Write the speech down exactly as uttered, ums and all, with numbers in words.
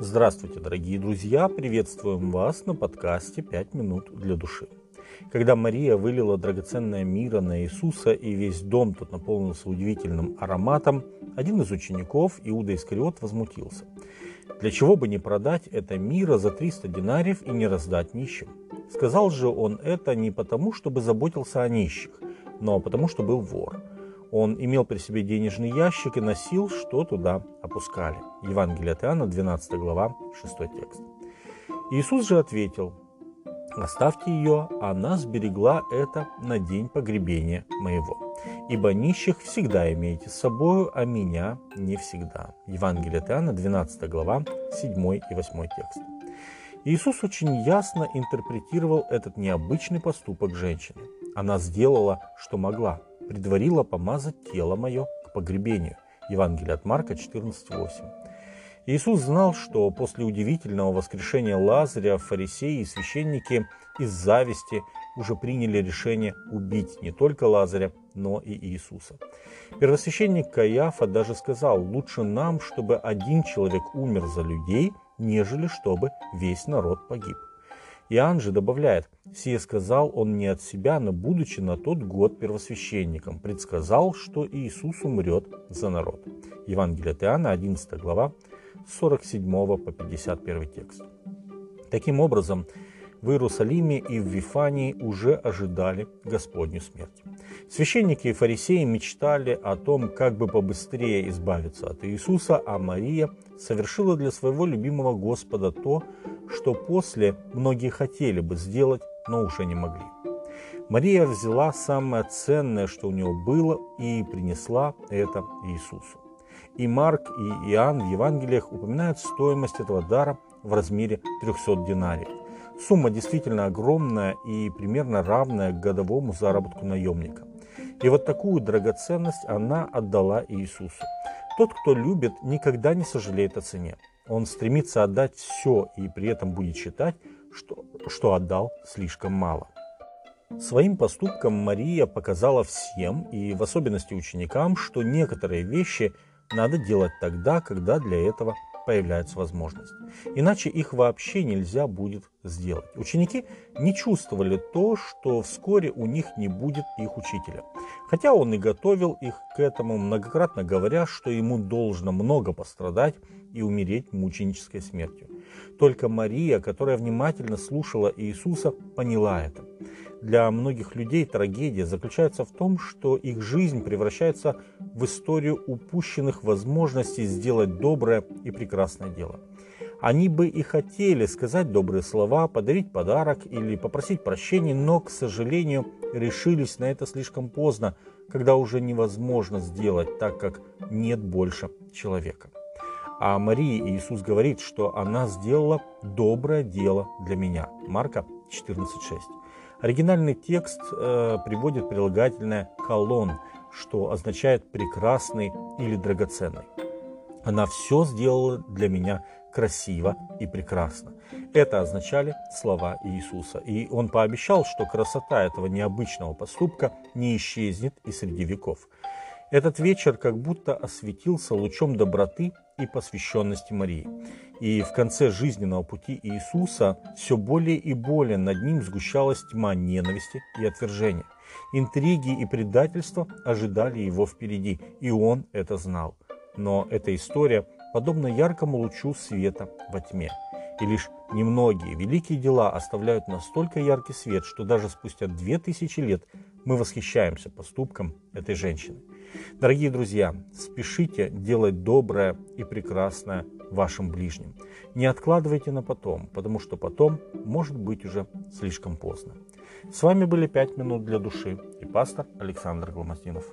Здравствуйте, дорогие друзья! Приветствуем вас на подкасте «пять минут для души». Когда Мария вылила драгоценное миро на Иисуса, и весь дом тот наполнился удивительным ароматом, один из учеников, Иуда Искариот, возмутился. Для чего бы не продать это миро за триста динариев и не раздать нищим? Сказал же он это не потому, чтобы заботился о нищих, но потому, что был вор. Он имел при себе денежный ящик и носил, что туда опускали. Евангелие от Иоанна, двенадцатая глава, шестой текст. Иисус же ответил: «Оставьте ее, она сберегла это на день погребения моего. Ибо нищих всегда имеете с собою, а меня не всегда». Евангелие от Иоанна, двенадцатая глава, седьмой и восьмой текст. Иисус очень ясно интерпретировал этот необычный поступок женщины. Она сделала, что могла. Предварила помазать тело мое к погребению. Евангелие от Марка, четырнадцать восемь. Иисус знал, что после удивительного воскрешения Лазаря фарисеи и священники из зависти уже приняли решение убить не только Лазаря, но и Иисуса. Первосвященник Каяфа даже сказал: «Лучше нам, чтобы один человек умер за людей, нежели чтобы весь народ погиб». Иоанн же добавляет: «Сие сказал он не от себя, но будучи на тот год первосвященником, предсказал, что Иисус умрет за народ». Евангелие от Иоанна, одиннадцатая глава, с сорок седьмого по пятьдесят первый текст. Таким образом, в Иерусалиме и в Вифании уже ожидали Господню смерть. Священники и фарисеи мечтали о том, как бы побыстрее избавиться от Иисуса, а Мария совершила для своего любимого Господа то, что после многие хотели бы сделать, но уже не могли. Мария взяла самое ценное, что у нее было, и принесла это Иисусу. И Марк, и Иоанн в Евангелиях упоминают стоимость этого дара в размере трехсот динариев. Сумма действительно огромная и примерно равная годовому заработку наемника. И вот такую драгоценность она отдала Иисусу. Тот, кто любит, никогда не сожалеет о цене. Он стремится отдать все и при этом будет считать, что, что отдал слишком мало. Своим поступком Мария показала всем, и в особенности ученикам, что некоторые вещи надо делать тогда, когда для этого появляется возможность. Иначе их вообще нельзя будет сделать. Ученики не чувствовали то, что вскоре у них не будет их учителя. Хотя он и готовил их к этому, многократно говоря, что ему должно много пострадать и умереть мученической смертью. Только Мария, которая внимательно слушала Иисуса, поняла это. Для многих людей трагедия заключается в том, что их жизнь превращается в историю упущенных возможностей сделать доброе и прекрасное дело. Они бы и хотели сказать добрые слова, подарить подарок или попросить прощения, но, к сожалению, решились на это слишком поздно, когда уже невозможно сделать, так как нет больше человека. А Марии Иисус говорит, что она сделала доброе дело для меня. Марка четырнадцать шесть. Оригинальный текст э, приводит прилагательное «колон», что означает «прекрасный» или «драгоценный». «Она все сделала для меня красиво и прекрасно». Это означали слова Иисуса. И он пообещал, что красота этого необычного поступка не исчезнет и среди веков. Этот вечер как будто осветился лучом доброты и посвященности Марии. И в конце жизненного пути Иисуса все более и более над ним сгущалась тьма ненависти и отвержения. Интриги и предательства ожидали его впереди, и он это знал. Но эта история подобна яркому лучу света во тьме. И лишь немногие великие дела оставляют настолько яркий свет, что даже спустя две тысячи лет мы восхищаемся поступком этой женщины. Дорогие друзья, спешите делать доброе и прекрасное вашим ближним. Не откладывайте на потом, потому что потом может быть уже слишком поздно. С вами были «пять минут для души» и пастор Александр Гломатинов.